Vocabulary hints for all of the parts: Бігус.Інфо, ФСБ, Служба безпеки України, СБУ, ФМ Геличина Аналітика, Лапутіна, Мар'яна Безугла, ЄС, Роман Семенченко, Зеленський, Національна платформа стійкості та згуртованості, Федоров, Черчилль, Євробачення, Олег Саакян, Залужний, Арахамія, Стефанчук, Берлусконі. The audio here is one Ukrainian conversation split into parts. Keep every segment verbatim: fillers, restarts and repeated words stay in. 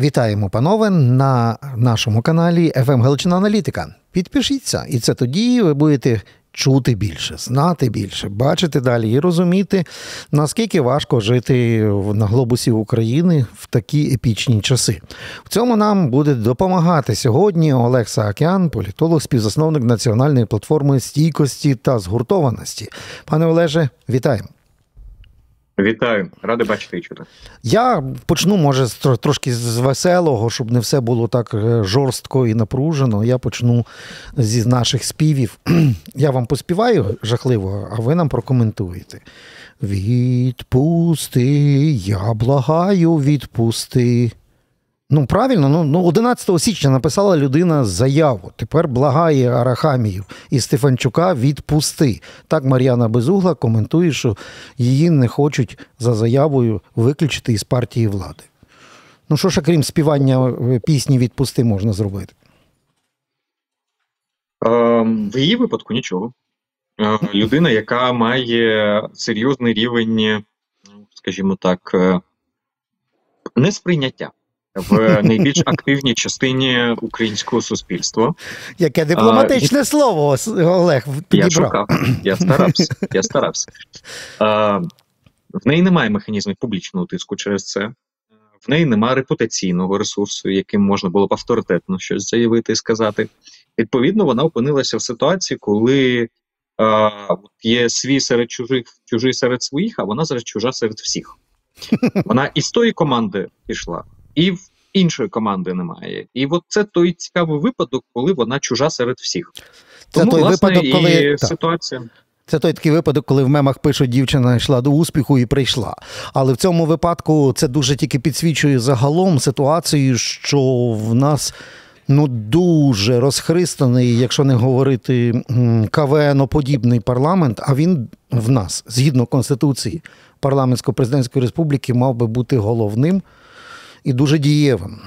Вітаємо, панове, на нашому каналі еф ем Геличина Аналітика. Підпишіться, і це тоді ви будете чути більше, знати більше, бачити далі і розуміти, наскільки важко жити на глобусі України в такі епічні часи. В цьому нам буде допомагати сьогодні Олег Саакян, політолог, співзасновник Національної платформи стійкості та згуртованості. Пане Олеже, вітаємо. Вітаю, радий бачити і чути. Я почну, може, трошки з веселого, щоб не все було так жорстко і напружено. Я почну зі наших співів. Я вам поспіваю жахливо, а ви нам прокоментуєте. Відпусти, я благаю, відпусти. Ну, правильно, ну, одинадцятого січня написала людина заяву. Тепер благає Арахамію і Стефанчука відпусти. Так Мар'яна Безугла коментує, що її не хочуть за заявою виключити із партії влади. Ну, що ж, крім співання пісні «Відпусти» можна зробити? В її випадку нічого. Людина, яка має серйозний рівень, скажімо так, несприйняття в найбільш активній частині українського суспільства. Яке дипломатичне а, слово, Олег, підібрав. Я шукав, я старався, я старався. А, в неї немає механізмів публічного тиску через це. В неї немає репутаційного ресурсу, яким можна було б авторитетно щось заявити і сказати. Відповідно, вона опинилася в ситуації, коли а, є свій серед чужих, чужий серед своїх, а вона зараз чужа серед всіх. Вона із тої команди пішла, і в іншої команди немає. І от це той цікавий випадок, коли вона чужа серед всіх. Це Тому, той власне, випадок, коли... ситуація... Це той такий випадок, коли в мемах пишуть, дівчина йшла до успіху і прийшла. Але в цьому випадку це дуже тільки підсвічує загалом ситуацію, що в нас... Ну, дуже розхристаний, якщо не говорити КВН-подібний парламент, а він в нас, згідно Конституції парламентсько-президентської республіки, мав би бути головним і дуже дієвим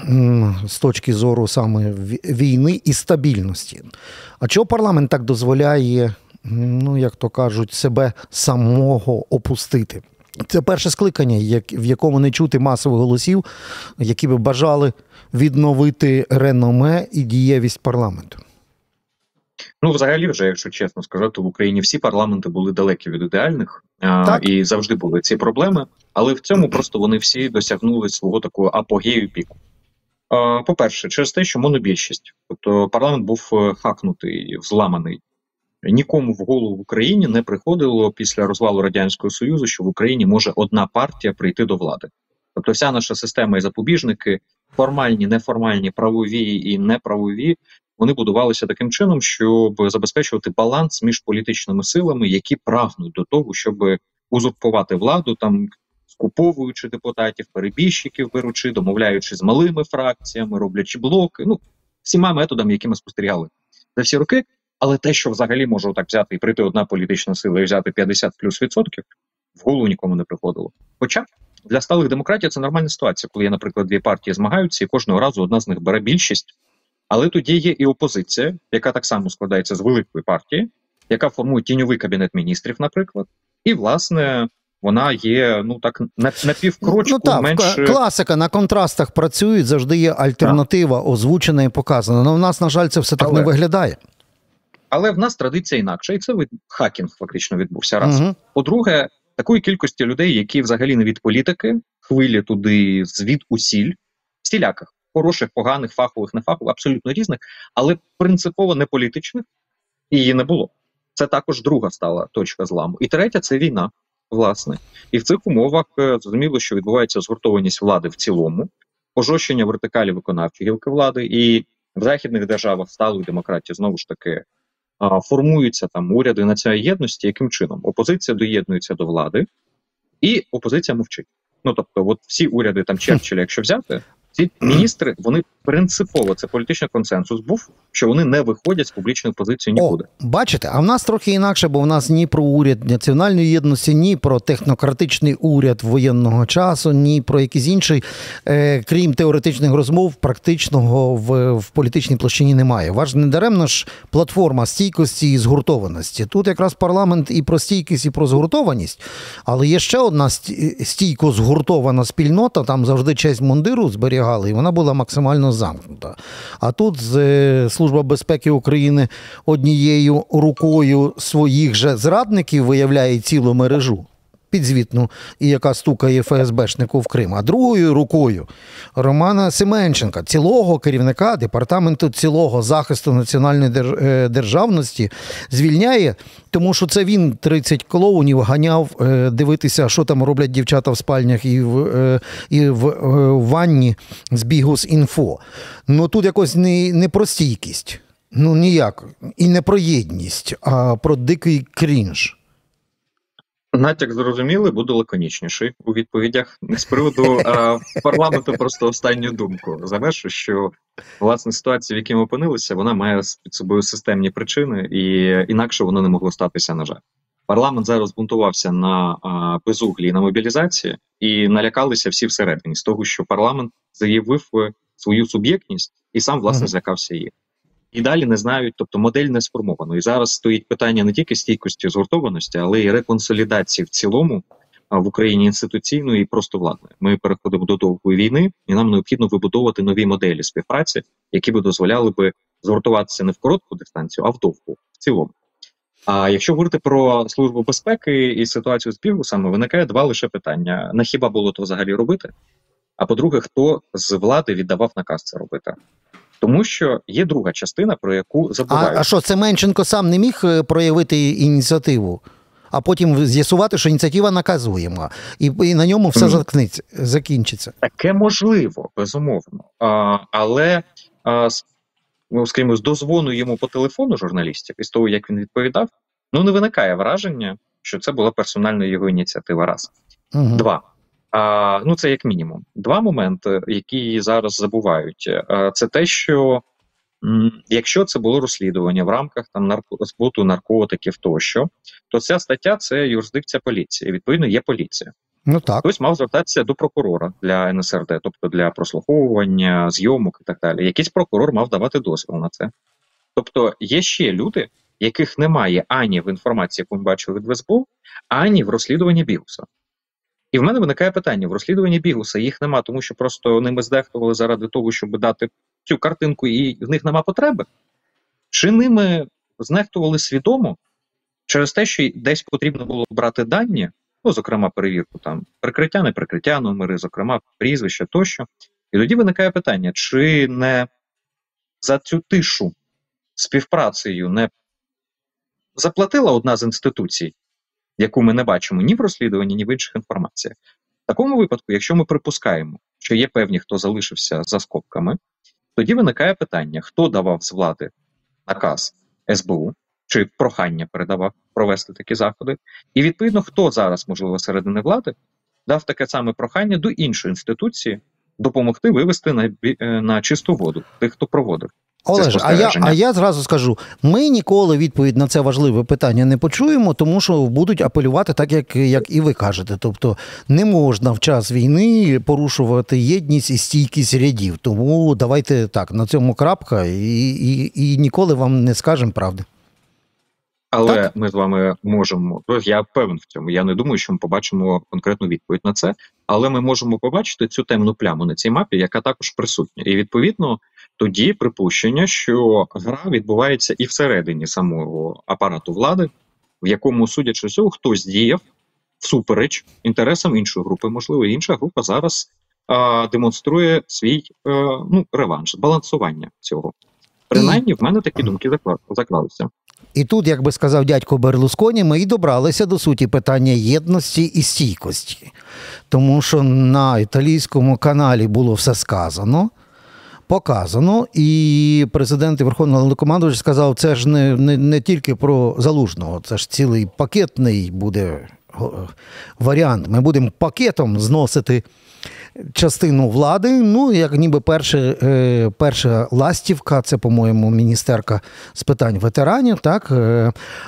з точки зору саме війни і стабільності. А чого парламент так дозволяє, ну, як то кажуть, себе самого опустити? Це перше скликання, в якому не чути масових голосів, які би бажали відновити реноме і дієвість парламенту. Ну, взагалі, вже, якщо чесно сказати, в Україні всі парламенти були далекі від ідеальних, а, і завжди були ці проблеми, але в цьому просто вони всі досягнули свого такого апогею піку. А, по-перше, через те, що монобільшість, тобто парламент був хакнутий, взламаний. Нікому в голову в Україні не приходило після розвалу Радянського Союзу, що в Україні може одна партія прийти до влади. Тобто вся наша система і запобіжники, формальні, неформальні, правові і неправові, вони будувалися таким чином, щоб забезпечувати баланс між політичними силами, які прагнуть до того, щоб узурпувати владу, там скуповуючи депутатів, перебіжчиків беручи, домовляючись з малими фракціями, роблячи блоки, ну, всіма методами, які ми спостерігали за всі роки. Але те, що взагалі може отак взяти і прийти одна політична сила і взяти п'ятдесят плюс відсотків, в голову нікому не приходило. Хоча для сталих демократій це нормальна ситуація, коли, наприклад, дві партії змагаються і кожного разу одна з них бере більшість. Але тоді є і опозиція, яка так само складається з великої партії, яка формує тіньовий кабінет міністрів, наприклад, і, власне, вона є, ну так, на, на півкрочку ну, менше... Класика, на контрастах працюють, завжди є альтернатива так. озвучена і показана. Але в нас, на жаль, це все так Але... не виглядає. Але в нас традиція інакша, і це хакінг фактично відбувся раз. Угу. По-друге, такої кількості людей, які взагалі не від політики, хвилі туди звід усіль, всіляких, хороших, поганих, фахових, нефахових, абсолютно різних, але принципово не політичних, її не було. Це також друга стала точка зламу. І третя – це війна, власне. І в цих умовах зрозуміло, що відбувається згуртованість влади в цілому, пожорщення вертикалі виконавчої гілки влади, і в західних державах сталої демократії, знову ж таки, формуються там уряди на цій єдності, яким чином? Опозиція доєднується до влади, і опозиція мовчить. Ну, тобто, от всі уряди там Черчилля, якщо взяти, ці міністри, вони принципово це політичний консенсус був, що вони не виходять з публічної позиції нікуди. О, бачите, а в нас трохи інакше, бо в нас ні про уряд національної єдності, ні про технократичний уряд воєнного часу, ні про якісь інші, е, крім теоретичних розмов, практичного в, в політичній площині немає. Важ не даремно ж платформа стійкості і згуртованості. Тут якраз парламент і про стійкість, і про згуртованість, але є ще одна стійко згуртована спільнота, там завжди честь мундиру зберігали, і вона була максимально замкнута. А тут Служба безпеки України однією рукою своїх же зрадників виявляє цілу мережу підзвітну, і яка стукає ФСБшнику в Крим, а другою рукою Романа Семенченка, цілого керівника департаменту цілого захисту національної державності, звільняє, тому що це він тридцять клоунів ганяв дивитися, що там роблять дівчата в спальнях і в, і в ванні з Бігус.Інфо. Ну тут якось не, не про стійкість, ну ніяк, і не про єдність, а про дикий крінж. Натяк зрозуміли, буду лаконічніший у відповідях. З приводу а, парламенту просто останню думку. Завершу, що власне ситуація, в якій ми опинилися, вона має під собою системні причини, і інакше воно не могло статися, на жаль. Парламент зараз бунтувався на а, безуглі, на мобілізації, і налякалися всі всередині з того, що парламент заявив свою суб'єктність і сам, власне, злякався її. І далі не знають, тобто модель не сформована. І зараз стоїть питання не тільки стійкості, згуртованості, але й реконсолідації в цілому в Україні інституційної і просто владної. Ми переходимо до довгої війни, і нам необхідно вибудовувати нові моделі співпраці, які би дозволяли би згуртуватися не в коротку дистанцію, а в довгу, в цілому. А якщо говорити про Службу безпеки і ситуацію з Бігусами, виникає два лише питання. На хіба було то взагалі робити? А по-друге, хто з влади віддавав наказ це робити? Тому що є друга частина, про яку забувають. А, а що, Семенченко сам не міг проявити ініціативу, а потім з'ясувати, що ініціатива наказуєма, і, і на ньому все заткнеться, закінчиться? Таке можливо, безумовно. А, але, а, з, ну, скажімо, з дозвону йому по телефону журналістів, і з того, як він відповідав, ну не виникає враження, що це була персональна його ініціатива, раз. Угу. Два. А, ну, це як мінімум. Два моменти, які зараз забувають. А, це те, що м, якщо це було розслідування в рамках там нарко, збуту наркотиків тощо, то ця стаття – це юрисдикція поліції. Відповідно, є поліція. Ну, так. Хтось мав звертатися до прокурора для ен ес ер де, тобто для прослуховування, зйомок і так далі. Якийсь прокурор мав давати дозвіл на це. Тобто є ще люди, яких немає ані в інформації, яку ми бачили від ес бе у, ані в розслідуванні Бігуса. І в мене виникає питання, в розслідуванні Бігуса їх нема, тому що просто ними здехтували заради того, щоб дати цю картинку, і в них нема потреби? Чи ними знехтували свідомо через те, що десь потрібно було брати дані, ну, зокрема, перевірку там прикриття, неприкриття, номери, зокрема, прізвища тощо. І тоді виникає питання, чи не за цю тишу співпрацею не заплатила одна з інституцій, яку ми не бачимо ні в розслідуванні, ні в інших інформаціях. В такому випадку, якщо ми припускаємо, що є певні, хто залишився за скобками, тоді виникає питання, хто давав з влади наказ ес бе у, чи прохання передавав провести такі заходи, і відповідно, хто зараз, можливо, середини влади, дав таке саме прохання до іншої інституції допомогти вивести на, на чисту воду тих, хто проводив. Олеже, а я, а я зразу скажу, ми ніколи відповідь на це важливе питання не почуємо, тому що будуть апелювати так, як, як і ви кажете. Тобто не можна в час війни порушувати єдність і стійкість рядів. Тому давайте так, на цьому крапка, і, і, і ніколи вам не скажемо правди. Але так? Ми з вами можемо, я певен в цьому, я не думаю, що ми побачимо конкретну відповідь на це, але ми можемо побачити цю темну пляму на цій мапі, яка також присутня. І відповідно, тоді припущення, що гра відбувається і всередині самого апарату влади, в якому, судячи з цього, хтось діяв всупереч інтересам іншої групи. Можливо, інша група зараз а, демонструє свій а, ну, реванш, балансування цього. Принаймні, в мене такі думки заклалися. І тут, як би сказав дядько Берлусконі, ми і добралися до суті питання єдності і стійкості. Тому що на італійському каналі було все сказано, показано, і президент і Верховний Головнокомандувач сказав, це ж не, не, не тільки про Залужного, це ж цілий пакетний буде варіант. Ми будемо пакетом зносити частину влади, ну, як ніби перша, перша ластівка, це, по-моєму, міністерка з питань ветеранів, так,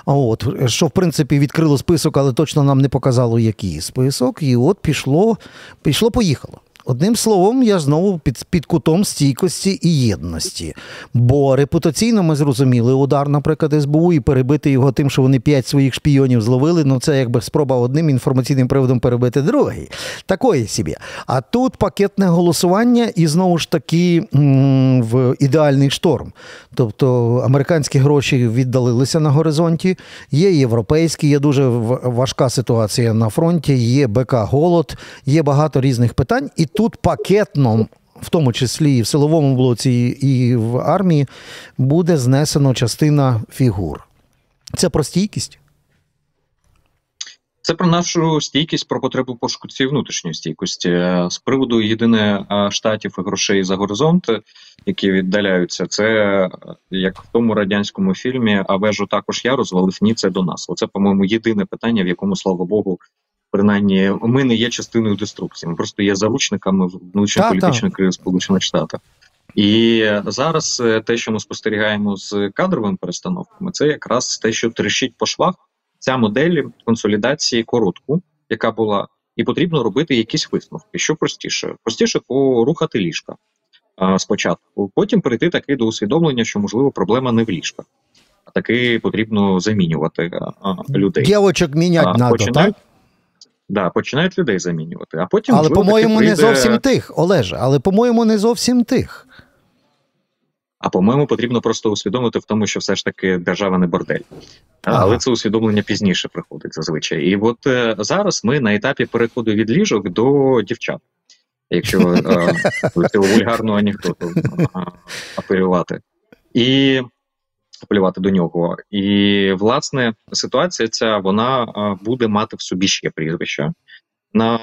от, що, в принципі, відкрило список, але точно нам не показало, який список, і от пішло, пішло, поїхало. Одним словом, я знову під, під кутом стійкості і єдності. Бо репутаційно ми зрозуміли удар, наприклад, ес бе у, і перебити його тим, що вони п'ять своїх шпійонів зловили, ну це якби спроба одним інформаційним приводом перебити другий. Такої собі. А тут пакетне голосування і знову ж таки в ідеальний шторм. Тобто американські гроші віддалилися на горизонті, є європейські, є дуже важка ситуація на фронті, є БК голод, є багато різних питань, і тут пакетно, в тому числі і в силовому блоці, і в армії, буде знесено частина фігур. Це про стійкість? Це про нашу стійкість, про потребу пошуку цієї внутрішньої стійкості. З приводу єдине штатів і грошей за горизонт, які віддаляються, це як в тому радянському фільмі «А вежу також я розвалив, ні, це до нас». Оце, по-моєму, єдине питання, в якому, слава Богу, принаймні, ми не є частиною деструкції, ми просто є заручниками внутрішньополітичної кризи Сполучених Штатів. І зараз те, що ми спостерігаємо з кадровими перестановками, це якраз те, що тріщить по швах ця модель консолідації коротку, яка була, і потрібно робити якісь висновки. Що простіше? Простіше порухати ліжка а, спочатку, потім перейти таки до усвідомлення, що, можливо, проблема не в ліжках, а таки потрібно замінювати а, людей. Дівочок міняти надо, так? Да, починають людей замінювати, а потім... Але, по-моєму, прийде... не зовсім тих, Олеже, але, по-моєму, не зовсім тих. А, по-моєму, потрібно просто усвідомити в тому, що все ж таки держава не бордель. Ага. Але це усвідомлення пізніше приходить зазвичай. І от е, зараз ми на етапі переходу від ліжок до дівчат. Якщо цього вульгарного анекдоту апелювати. І... полювати до нього. І, власне, ситуація ця, вона буде мати в собі ще прізвища. На,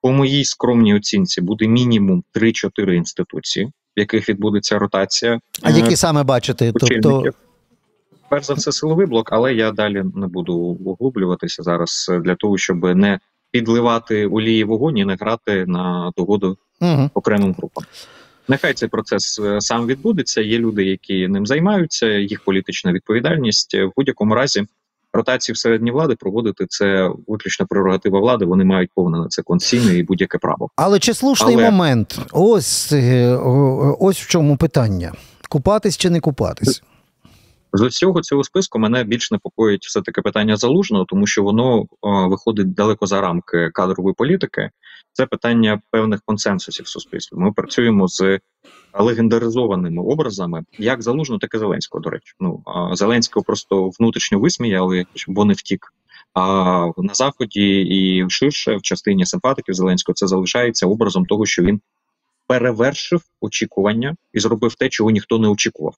по моїй скромній оцінці, буде мінімум три-чотири інституції, в яких відбудеться ротація. А е- які саме бачите? Тобто... Перш за все, силовий блок, але я далі не буду углублюватися зараз для того, щоб не підливати олії вогонь і не грати на догоду угу. окремим групам. Нехай цей процес сам відбудеться, є люди, які ним займаються, їх політична відповідальність. В будь-якому разі ротації всередині влади проводити – це виключно прерогатива влади, вони мають повне на це конституційне і будь-яке право. Але чи слушний Але... момент? Ось, ось в чому питання. Купатись чи не купатись? З усього цього списку мене більш непокоїть все-таки питання Залужного, тому що воно о, виходить далеко за рамки кадрової політики. Це питання певних консенсусів в суспільстві. Ми працюємо з легендаризованими образами, як Залужного, так і Зеленського, до речі. Ну, Зеленського просто внутрішньо висміяли, бо не втік. А на Заході і ширше в частині симпатиків Зеленського це залишається образом того, що він перевершив очікування і зробив те, чого ніхто не очікував.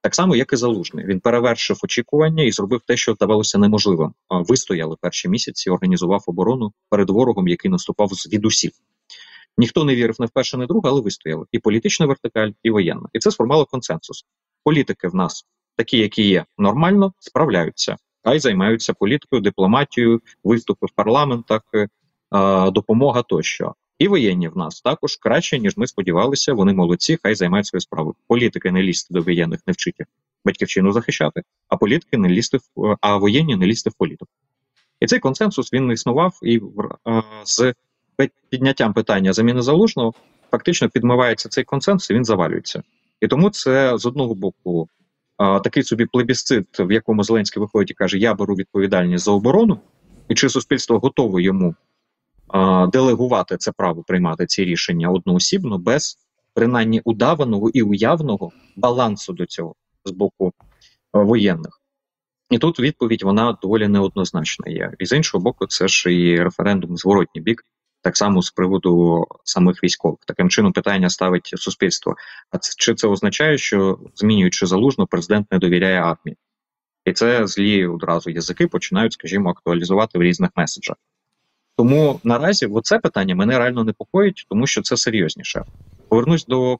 Так само, як і Залужний. Він перевершив очікування і зробив те, що здавалося неможливим. Вистояли перші місяці, організував оборону перед ворогом, який наступав від усіх. Ніхто не вірив не вперше, не друге, але вистояли. І політична вертикаль, і воєнна. І це сформувало консенсус. Політики в нас, такі, які є, нормально справляються. А й займаються політикою, дипломатією, виступи в парламентах, допомога тощо. І воєнні в нас також краще, ніж ми сподівалися, вони молодці, хай займають свою справу. Політики не лізти до воєнних, не вчити батьківщину захищати, а політики не лізти в, а воєнні не лізти в політику. І цей консенсус він існував, і а, з підняттям питання заміни Залужного фактично підмивається цей консенсус, і він завалюється. І тому це з одного боку а, такий собі плебісцит, в якому Зеленський виходить і каже: "Я беру відповідальність за оборону", і чи суспільство готове йому делегувати це право приймати ці рішення одноосібно, без принаймні удаваного і уявного балансу до цього з боку воєнних. І тут відповідь, вона доволі неоднозначна є. І з іншого боку, це ж і референдум зворотній бік, так само з приводу самих військових. Таким чином питання ставить суспільство. А це, чи це означає, що, змінюючи Залужно, президент не довіряє армії? І це злі одразу язики починають, скажімо, актуалізувати в різних меседжах. Тому наразі це питання мене реально непокоїть, тому що це серйозніше. Повернусь до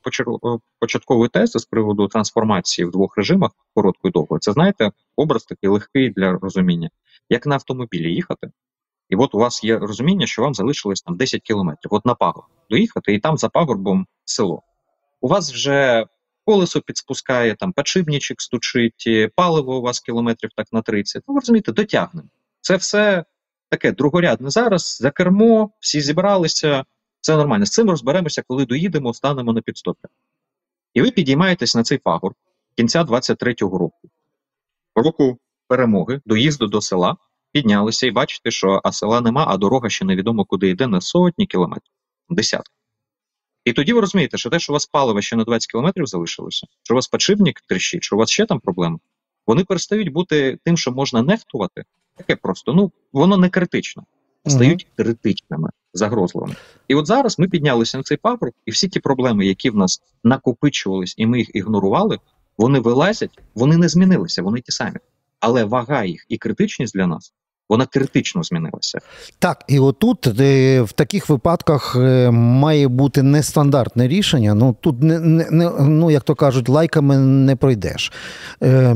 початкової тези з приводу трансформації в двох режимах, коротко і довго. Це, знаєте, образ такий легкий для розуміння. Як на автомобілі їхати, І от у вас є розуміння, що вам залишилось там десять кілометрів, от на пагорб доїхати, і там за пагорбом село. У вас вже колесо підспускає, там підшипничок стучить, паливо у вас кілометрів так на тридцять. Ну, ви розумієте, дотягнемо. Це все таке другорядне зараз, за кермо, всі зібралися, це нормально. З цим розберемося, коли доїдемо, станемо на підстопі. І ви підіймаєтесь на цей пагорб кінця двадцять третього року. Року перемоги, доїзду до села, піднялися і бачите, що а села нема, а дорога ще невідомо куди йде, на сотні кілометрів, десятки. І тоді ви розумієте, що те, що у вас паливо ще на двадцять кілометрів залишилося, що у вас підшипник тріщить, що у вас ще там проблеми, вони перестають бути тим, що можна нехтувати, таке просто, ну, воно не критично. Стають mm-hmm. критичними, загрозливими. І от зараз ми піднялися на цей пагорб, і всі ті проблеми, які в нас накопичувались, і ми їх ігнорували, вони вилазять, вони не змінилися, вони ті самі. Але вага їх і критичність для нас, вона критично змінилася. Так, і отут в таких випадках має бути нестандартне рішення. Ну, тут, не, не, ну, як то кажуть, лайками не пройдеш.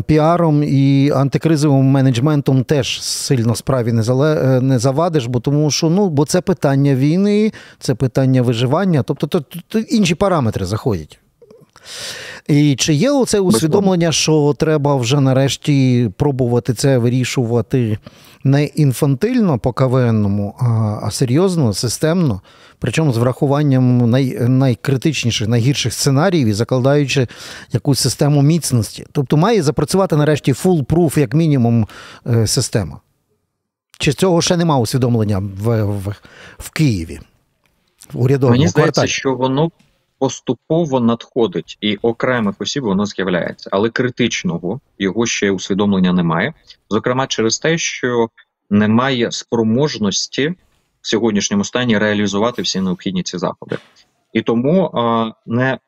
Піаром і антикризовим менеджментом теж сильно справі не, зале, не завадиш, бо, тому що, ну, бо це питання війни, це питання виживання, тобто то, то, то інші параметри заходять. І чи є оце усвідомлення, що треба вже нарешті пробувати це вирішувати не інфантильно, по-кавенному, а серйозно, системно, причому з врахуванням най- найкритичніших, найгірших сценаріїв і закладаючи якусь систему міцності? Тобто має запрацювати нарешті фул-пруф, як мінімум, система? Чи цього ще нема усвідомлення в, в, в Києві, в урядовому Мені кварталі? Мені здається, що воно поступово надходить, і окремих осіб воно з'являється. Але критичного його ще усвідомлення немає. Зокрема, через те, що немає спроможності в сьогоднішньому стані реалізувати всі необхідні ці заходи. І тому а, не,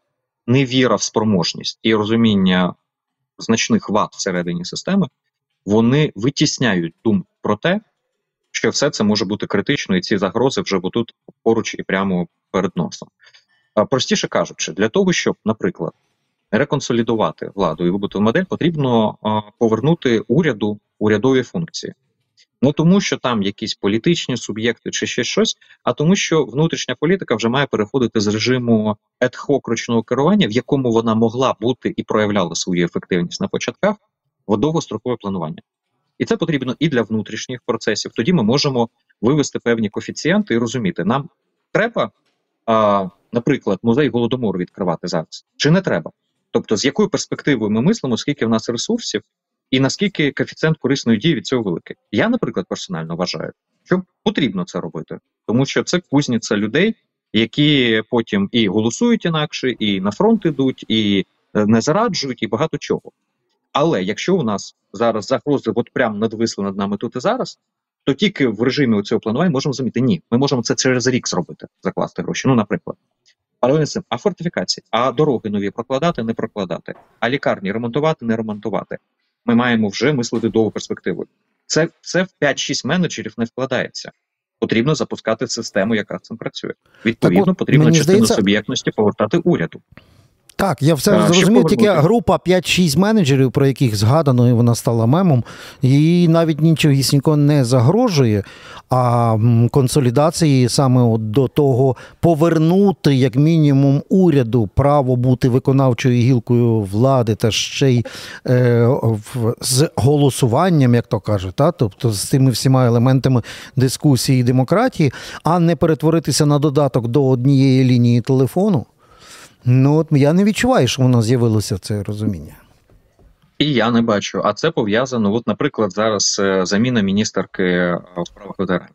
не віра в спроможність і розуміння значних вад всередині системи, вони витісняють думку про те, що все це може бути критично, і ці загрози вже будуть поруч і прямо перед носом. Простіше кажучи, для того, щоб, наприклад, реконсолідувати владу і вибудову модель, потрібно а, повернути уряду урядові функції. Не тому, що там якісь політичні суб'єкти чи ще щось, а тому, що внутрішня політика вже має переходити з режиму ad-hoc ручного керування, в якому вона могла бути і проявляла свою ефективність на початках, в довгострокове планування. І це потрібно і для внутрішніх процесів. Тоді ми можемо вивести певні коефіцієнти і розуміти, нам треба... А, наприклад, музей Голодомору відкривати зараз, чи не треба? Тобто, з якою перспективою ми мислимо, скільки в нас ресурсів, і наскільки коефіцієнт корисної дії від цього великий? Я, наприклад, персонально вважаю, що потрібно це робити, тому що це кузниця людей, які потім і голосують інакше, і на фронт ідуть, і не зараджують, і багато чого. Але якщо у нас зараз загрози от прямо надвисли над нами тут і зараз, то тільки в режимі цього планування можемо зуміти, ні, ми можемо це через рік зробити, закласти гроші, ну, наприклад. Але а фортифікації, а дороги нові прокладати, не прокладати, а лікарні ремонтувати, не ремонтувати. Ми маємо вже мислити довгу перспективу. Це все в п'ять-шість менеджерів не вкладається. Потрібно запускати систему, яка цим працює. Відповідно, от, потрібно частину здається... суб'єктності повертати уряду. Так, я все а, зрозумів, тільки група п'ять-шість менеджерів, про яких згадано, і вона стала мемом, їй навіть нічогісінько не загрожує, а консолідації саме от до того повернути, як мінімум, уряду право бути виконавчою гілкою влади та ще й е, в, з голосуванням, як то кажуть, та? Тобто з тими всіма елементами дискусії і демократії, а не перетворитися на додаток до однієї лінії телефону. Ну, от я не відчуваю, що воно з'явилося, це розуміння. І я не бачу. А це пов'язано, от, наприклад, зараз заміна міністерки у справах ветеранів.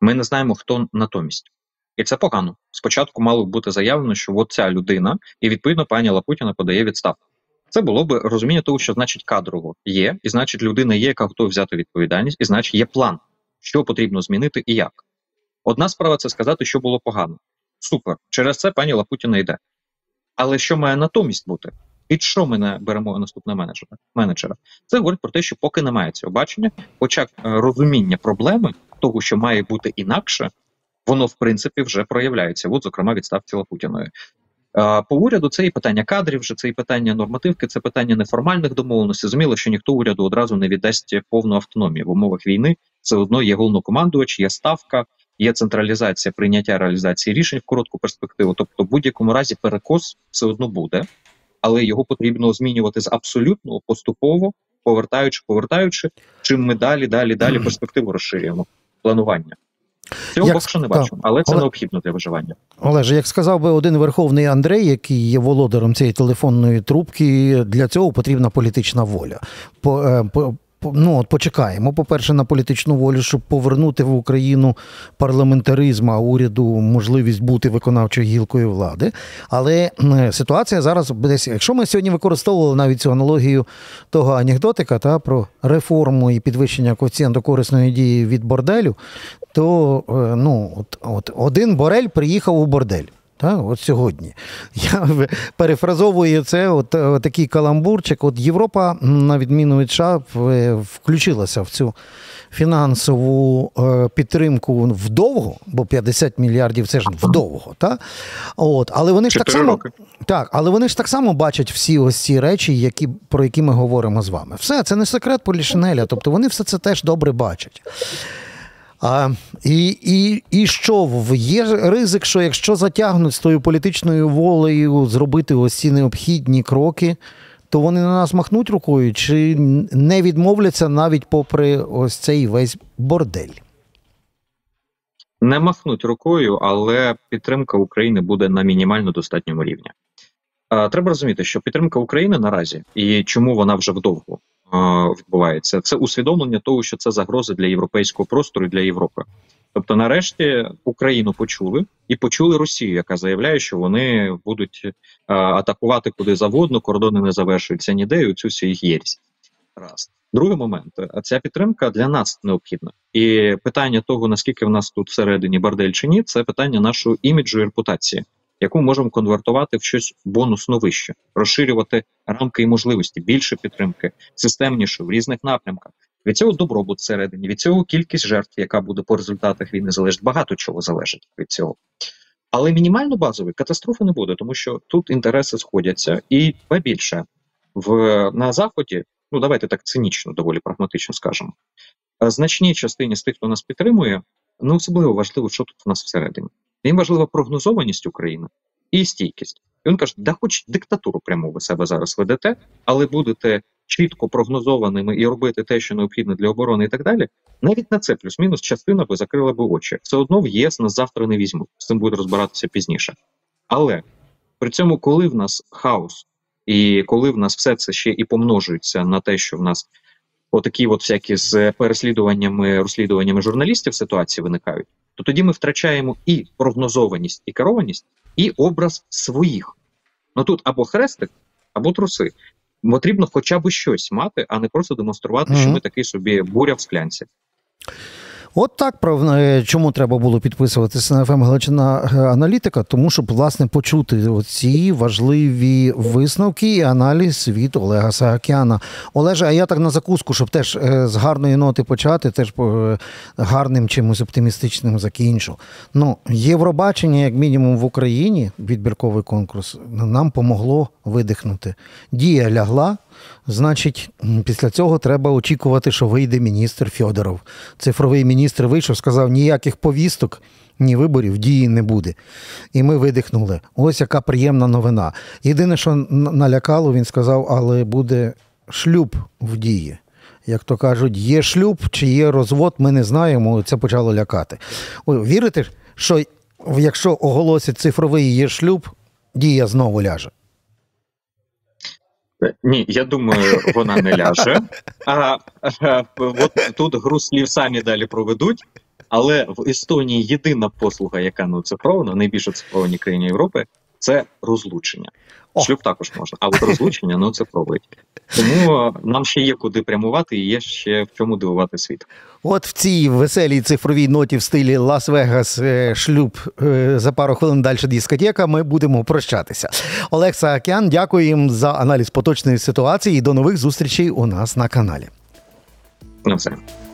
Ми не знаємо, хто натомість. І це погано. Спочатку мало б бути заявлено, що от ця людина, і, відповідно, пані Лапутіна подає відставку. Це було б розуміння того, що, значить, кадрово є, і, значить, людина є, яка готова взяти відповідальність, і, значить, є план, що потрібно змінити і як. Одна справа – це сказати, що було погано. Супер. Через це пані Лапутіна йде. Але що має натомість бути? Під що ми не беремо наступного менеджера? менеджера? Це говорить про те, що поки немає цього бачення, хоча розуміння проблеми, того, що має бути інакше, воно, в принципі, вже проявляється. От, зокрема, відставці Лапутіної. По уряду це і питання кадрів, це і питання нормативки, це питання неформальних домовленостей. Зрозуміло, що ніхто уряду одразу не віддасть повну автономію в умовах війни. Все одно є головнокомандувач, є ставка, є централізація прийняття реалізації рішень в коротку перспективу. Тобто в будь-якому разі перекос все одно буде, але його потрібно змінювати з абсолютного поступово, повертаючи, повертаючи, чим ми далі, далі, далі перспективу розширюємо, планування. Цього як... поки що не бачимо, але це Олеж... необхідно для виживання. Олеже, як сказав би один верховний Андрей, який є володаром цієї телефонної трубки, для цього потрібна політична воля. По, по, ну, от почекаємо, по-перше, на політичну волю, щоб повернути в Україну парламентаризм, а уряду можливість бути виконавчою гілкою влади. Але ситуація зараз десь, якщо ми сьогодні використовували навіть цю аналогію того анекдотика та, про реформу і підвищення коефіцієнту корисної дії від борделю, то ну, от, от, один борель приїхав у бордель. Та, от сьогодні. Я перефразовую це, от, от такий каламбурчик. От Європа, на відміну від США, включилася в цю фінансову підтримку вдовго, бо п'ятдесят мільярдів – це ж вдовго. Та? От, але вони ж так само, так, але вони ж так само бачать всі ось ці речі, які, про які ми говоримо з вами. Все, це не секрет Полішинеля, тобто вони все це теж добре бачать. А, і, і, і що? Є ризик, що якщо затягнуть з тою політичною волею зробити ось ці необхідні кроки, то вони на нас махнуть рукою чи не відмовляться навіть попри ось цей весь бордель? Не махнуть рукою, але підтримка України буде на мінімально достатньому рівні. Треба розуміти, що підтримка України наразі, і чому вона вже вдовго відбувається, це усвідомлення того, що це загроза для європейського простору і для Європи. Тобто нарешті Україну почули, і почули Росію, яка заявляє, що вони будуть а, атакувати куди завгодно, кордони не завершуються ніде, і оцю всю їх єрість. Раз. Другий момент. Ця підтримка для нас необхідна. І питання того, наскільки в нас тут всередині бордель чи ні, це питання нашого іміджу і репутації, яку ми можемо конвертувати в щось бонусно вище, розширювати рамки і можливості, більше підтримки, системніше, в різних напрямках. Від цього добробут всередині, від цього кількість жертв, яка буде по результатах війни, залежить, багато чого залежить від цього. Але мінімально базової катастрофи не буде, тому що тут інтереси сходяться, і більше. В, на Заході, ну давайте так цинічно, доволі прагматично скажемо, значній частині з тих, хто нас підтримує, не особливо важливо, що тут в нас всередині. Їм важлива прогнозованість України і стійкість. І він каже, да хоч диктатуру прямо ви себе зараз ведете, але будете чітко прогнозованими і робити те, що необхідно для оборони і так далі, навіть на це плюс-мінус частина би закрила би очі. Все одно в ЄС нас завтра не візьмуть, з цим будуть розбиратися пізніше. Але при цьому, коли в нас хаос, і коли в нас все це ще і помножується на те, що в нас отакі от всякі з переслідуваннями, розслідуваннями журналістів ситуації виникають, то тоді ми втрачаємо і прогнозованість, і керованість, і образ своїх. Ну тут або хрестик, або труси. Потрібно хоча б щось мати, а не просто демонструвати, mm-hmm. що ми такий собі буря в склянці. От так, чому треба було підписуватися на ФМ Геличина Аналітика, тому щоб, власне, почути оці важливі висновки і аналіз від Олега Саакяна. Олеже, а я так на закуску, щоб теж з гарної ноти почати, теж гарним чимось оптимістичним закінчу. Ну, Євробачення, як мінімум в Україні, відбірковий конкурс, нам помогло видихнути. Дія лягла. Значить, після цього треба очікувати, що вийде міністр Федоров. Цифровий міністр вийшов, сказав, ніяких повісток, ні виборів, дії не буде. І ми видихнули. Ось яка приємна новина. Єдине, що налякало, він сказав, але буде шлюб в дії. Як то кажуть, є шлюб чи є розвод, ми не знаємо, це почало лякати. Ой, вірите, що якщо оголосять цифровий є шлюб, дія знову ляже? Ні, я думаю, вона не ляже. А, а от тут гру слів самі далі проведуть, але в Естонії єдина послуга, яка не оцифрована, найбільш оцифрованій країні Європи, це розлучення. О. Шлюб також можна, а от розлучення не оцифровують. Тому нам ще є куди прямувати і є ще в чому дивувати світ. От в цій веселій цифровій ноті в стилі Лас-Вегас, шлюб, за пару хвилин далі дискотека, ми будемо прощатися. Олег Саакян, дякую їм за аналіз поточної ситуації і до нових зустрічей у нас на каналі. На все.